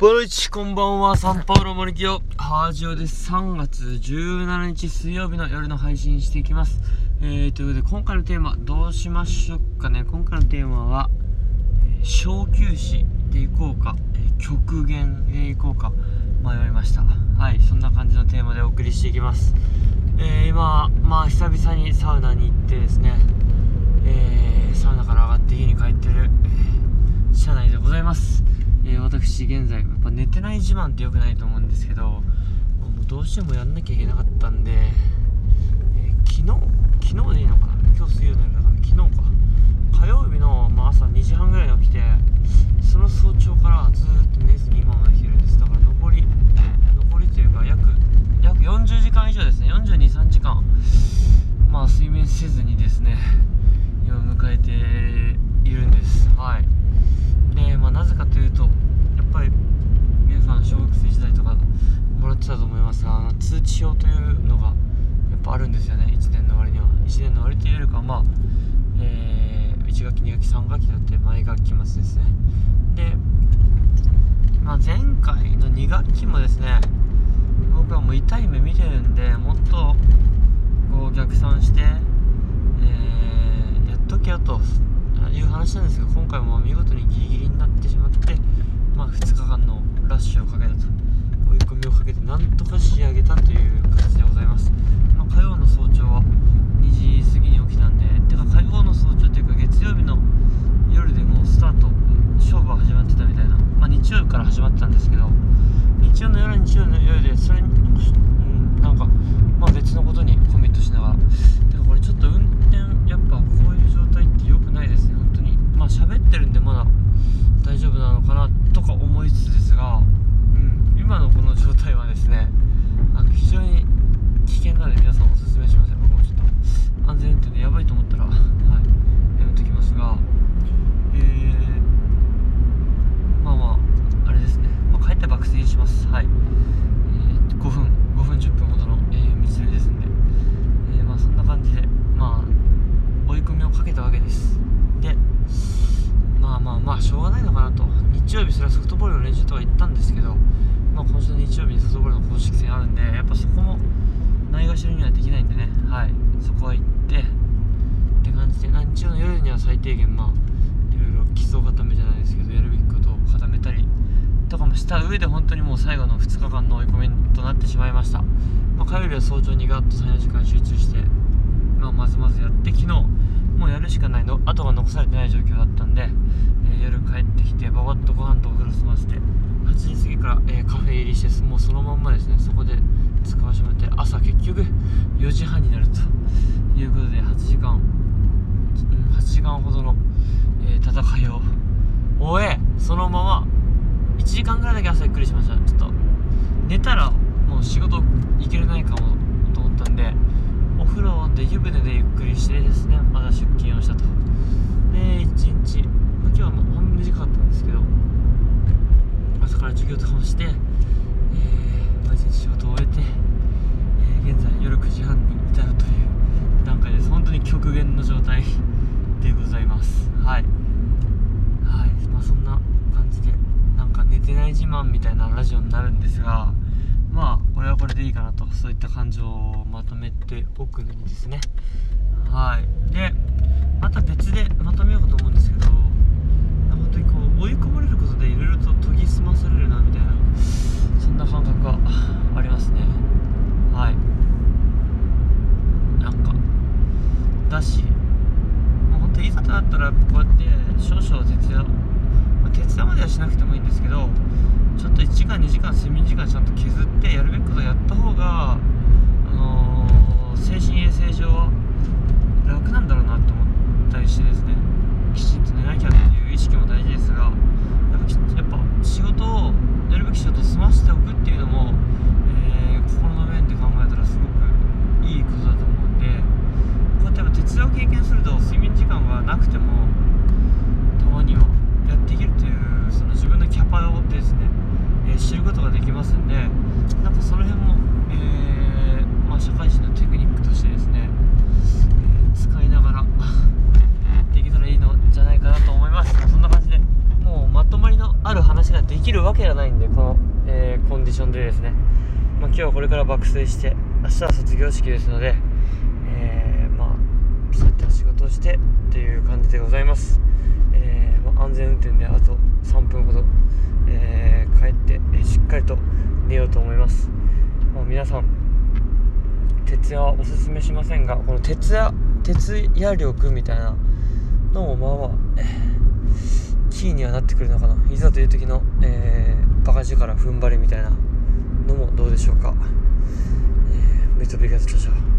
ボロイチ、こんばんは。サンパウロモリキオハージオです。3月17日水曜日の夜の配信していきます。ということで今回のテーマどうしましょうかね。今回のテーマは、小休止でいこうか、極限でいこうか迷いました。はい、そんな感じのテーマでお送りしていきます。今、久々にサウナに行ってですね、サウナから上がって家に帰ってる、車内でございます。私現在やっぱ寝てない自慢って良くないと思うんですけど、もうどうしてもやんなきゃいけなかったんで、昨日でいいのかな、今日水曜日だから昨日か、火曜日の、朝2時半ぐらいに起きて、その早朝からずーっと寝ずに今まで来てるんです。だから残りというか約40時間以上ですね。42、3時間睡眠せずにですね今迎えているんです。はい。でなぜかというと、やっぱり皆さん小学生時代とかもらってたと思いますが、通知表というのがやっぱあるんですよね。1年の終わりには、1年の終わりというよりかは、1学期2学期3学期だって毎学期末ですね。で、前回の2学期もですね、僕はもう痛い目見てるんで、もっとこう逆算して、やっとけよという話なんですが、今回も見事にギリギリになってしまって、2日間のラッシュをかけたと、追い込みをかけてなんとか仕上げたという形でございます。火曜の早朝は2時過ぎに起きたんで、火曜の早朝というか月曜日の夜でもうスタート勝負は始まってたみたいな、日曜日から始まってたんですけど、日曜の夜は日曜の夜で、それに別のことにコミットしながら、これちょっと運転やっぱこういう状態って良くないですね。本当に喋ってるんでまだ大丈夫なのかなとか思いつつですが、今のこの状態はですね、非常に危険なので皆さんおすすめしません。僕もちょっと安全運転でやばいと思ったら、やめときますが、あれですね、帰って爆睡します。はい。5分10分ほどの、道のりですんで、そんな感じで追い込みをかけたわけです。でしょうがないのかなと。日曜日それはソフトボールの練習とか行ったんですけど、今週の日曜日にソフトボールの公式戦あるんで、やっぱそこもないがしろにはできないんでね。はい、そこは行ってって感じで、日曜の夜には最低限いろいろ基礎固めじゃないですけど、やるべきことを固めたりとかもした上で、本当にもう最後の2日間の追い込みとなってしまいました。火曜日は早朝にガッと3、4時間集中して、まずやって、昨日もうやるしかないの、後が残されてない状況だったんで、夜帰ってきてババッとご飯とお風呂済ませて、8時過ぎから、カフェ入りして、もうそのまんまですね、そこで使わせてもらって、朝結局4時半になるということで、8時間ほどの、戦いを終え、そのまま1時間ぐらいだけ朝ゆっくりしました。ちょっと寝たらもう仕事行けれないかもと思ったんで、お風呂で湯船でゆっくりしてですね、まだ出勤をしたと。で、1日、今日は短かったんですけど、朝から授業とかもして、1日仕事を終えて、現在夜9時半に至るという段階です。本当に極限の状態でございます。はい、そんな感じで、寝てない自慢みたいなラジオになるんですが、これはこれでいいかなと、そういった感情をまとめておくのにですね。はい。で、また別でまとめようかと思うんですけど、本当にこう追い込まれることでいろいろと研ぎ澄まされるなみたいな、そんな感覚がありますね。はい。だし、本当にいざとなったらこうやって少々徹夜まではしなくてもいいんですけど、ちょっと1時間2時間睡眠時間ちゃんと削ってやるべきことをやった方が、精神衛生上は楽なんだろうなと思ったりしてですね、きちんと寝なきゃっていう意識も大事ですが、やっぱ仕事をやるべき仕事を済ませておくっていうのも、心の面で考えたらすごくいいことだと思うんで、こうやって徹夜を経験すると睡眠時間がなくてもたまにはやっていけるという、その自分のキャパをですね、知ることができますんで、その辺も、社会人のテクニックとしてですね、使いながらやっていけたらいいのじゃないかなと思います。そんな感じで、もうまとまりのある話話ができるわけがないんで、この、コンディションでですね、まあ、今日はこれから爆睡して、明日は卒業式ですので、まあそういった仕事をしてっていう感じでございます。まあ、安全運転であと3分ほど、帰って、しっかりと寝ようと思います。まあ、皆さん徹夜はおすすめしませんが、この徹夜力みたいなのもまあ、キーにはなってくるのかな。いざという時の、バカ力踏ん張りみたいなのもどうでしょうか。めっちゃびっくりした。